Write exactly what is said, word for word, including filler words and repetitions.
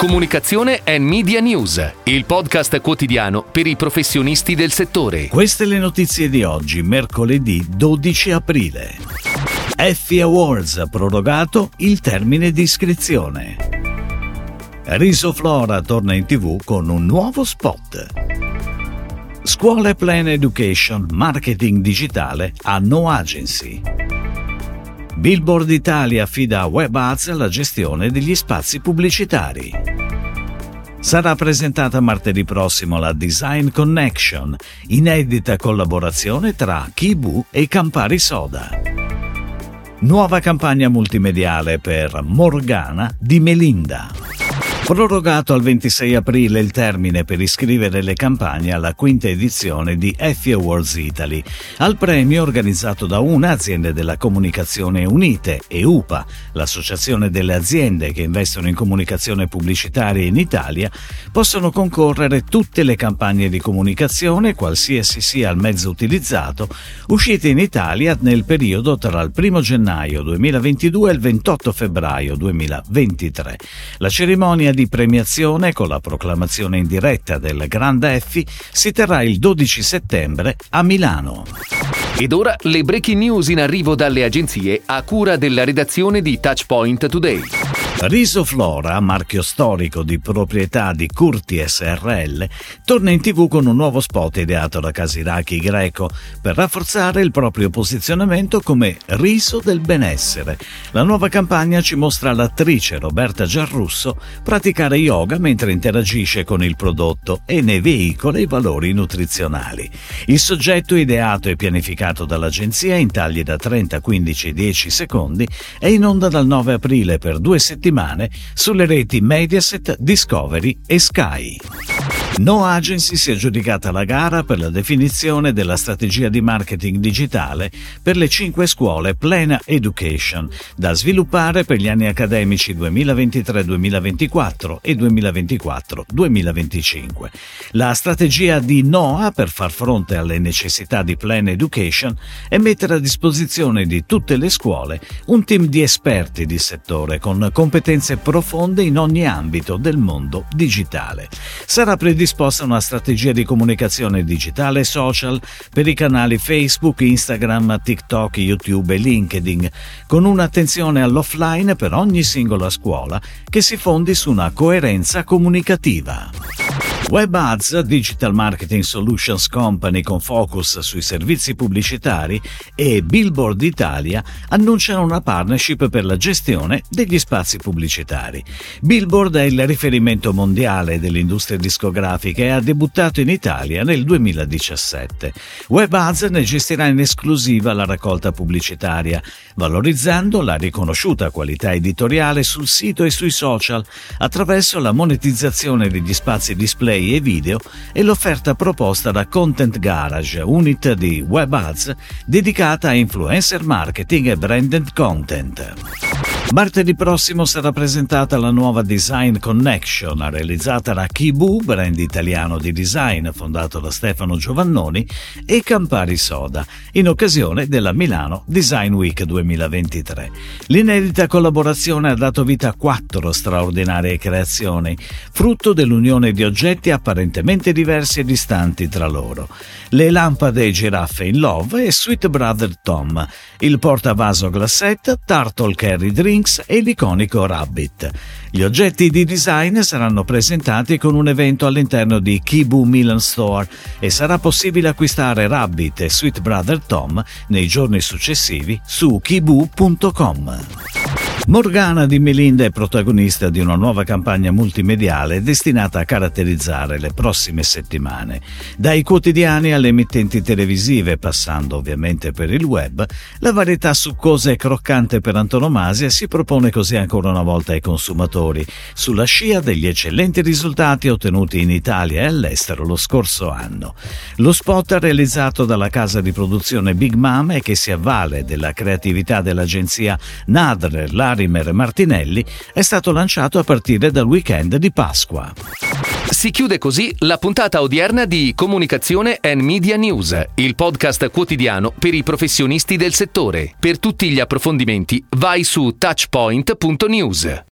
Comunicazione e Media News, il podcast quotidiano per i professionisti del settore. Queste le notizie di oggi, mercoledì dodici aprile. Effie Awards ha prorogato il termine di iscrizione. Riso Flora torna in tivù con un nuovo spot. Scuole Plan Education, marketing digitale a NOA Agency. Billboard Italia affida a WebAds la gestione degli spazi pubblicitari. Sarà presentata martedì prossimo la Design Connection, inedita collaborazione tra Kibu e Campari Soda. Nuova campagna multimediale per Morgana di Melinda. Prorogato al ventisei aprile il termine per iscrivere le campagne alla quinta edizione di Effie Awards Italy, al premio organizzato da Un'azienda della comunicazione unite, Eupa, l'associazione delle aziende che investono in comunicazione pubblicitaria in Italia. Possono concorrere tutte le campagne di comunicazione, qualsiasi sia il mezzo utilizzato, uscite in Italia nel periodo tra il primo gennaio duemilaventidue e il ventotto febbraio duemilaventitré. La cerimonia di di premiazione con la proclamazione in diretta del Grande Effie si terrà il dodici settembre a Milano. Ed ora le breaking news in arrivo dalle agenzie a cura della redazione di Touchpoint Today. Riso Flora, marchio storico di proprietà di Curti S R L, torna in tivù con un nuovo spot ideato da Casirachi Greco per rafforzare il proprio posizionamento come riso del benessere. La nuova campagna ci mostra l'attrice Roberta Giarrusso praticare yoga mentre interagisce con il prodotto e ne veicola i valori nutrizionali. Il soggetto, ideato e pianificato dall'agenzia in tagli da trenta, quindici e dieci secondi, è in onda dal nove aprile per due settimane sulle reti Mediaset, Discovery e Sky. NOA Agency si è aggiudicata la gara per la definizione della strategia di marketing digitale per le cinque scuole Plan Education, da sviluppare per gli anni accademici duemilaventitré duemilaventiquattro e duemilaventiquattro duemilaventicinque. La strategia di NOA per far fronte alle necessità di Plan Education è mettere a disposizione di tutte le scuole un team di esperti di settore con competenze profonde in ogni ambito del mondo digitale. Sarà predisposta una strategia di comunicazione digitale e social per i canali Facebook, Instagram, TikTok, YouTube e LinkedIn, con un'attenzione all'offline per ogni singola scuola che si fondi su una coerenza comunicativa. WebAds, Digital Marketing Solutions Company con focus sui servizi pubblicitari, e Billboard Italia annunciano una partnership per la gestione degli spazi pubblicitari. Billboard è il riferimento mondiale dell'industria discografica e ha debuttato in Italia nel duemiladiciassette. WebAds ne gestirà in esclusiva la raccolta pubblicitaria, valorizzando la riconosciuta qualità editoriale sul sito e sui social attraverso la monetizzazione degli spazi display e video e l'offerta proposta da Content Garage, unit di WebAds dedicata a influencer marketing e branded content. Martedì prossimo sarà presentata la nuova Design Connection, realizzata da Kibu, brand italiano di design fondato da Stefano Giovannoni, e Campari Soda, in occasione della Milano Design Week duemilaventitré. L'inedita collaborazione ha dato vita a quattro straordinarie creazioni, frutto dell'unione di oggetti apparentemente diversi e distanti tra loro. Le lampade giraffe in love e Sweet Brother Tom, il portavaso glassette, Turtle Carry Drink e l'iconico Rabbit. Gli oggetti di design saranno presentati con un evento all'interno di Kibu Milan Store e sarà possibile acquistare Rabbit e Sweet Brother Tom nei giorni successivi su kibu punto com. Morgana di Melinda è protagonista di una nuova campagna multimediale destinata a caratterizzare le prossime settimane. Dai quotidiani alle emittenti televisive, passando ovviamente per il web, la varietà succosa e croccante per antonomasia si propone così ancora una volta ai consumatori, sulla scia degli eccellenti risultati ottenuti in Italia e all'estero lo scorso anno. Lo spot, realizzato dalla casa di produzione Big Mom e che si avvale della creatività dell'agenzia Nadler, Aimer Martinelli, è stato lanciato a partire dal weekend di Pasqua. Si chiude così la puntata odierna di Comunicazione e Media News, il podcast quotidiano per i professionisti del settore. Per tutti gli approfondimenti vai su touchpoint punto news.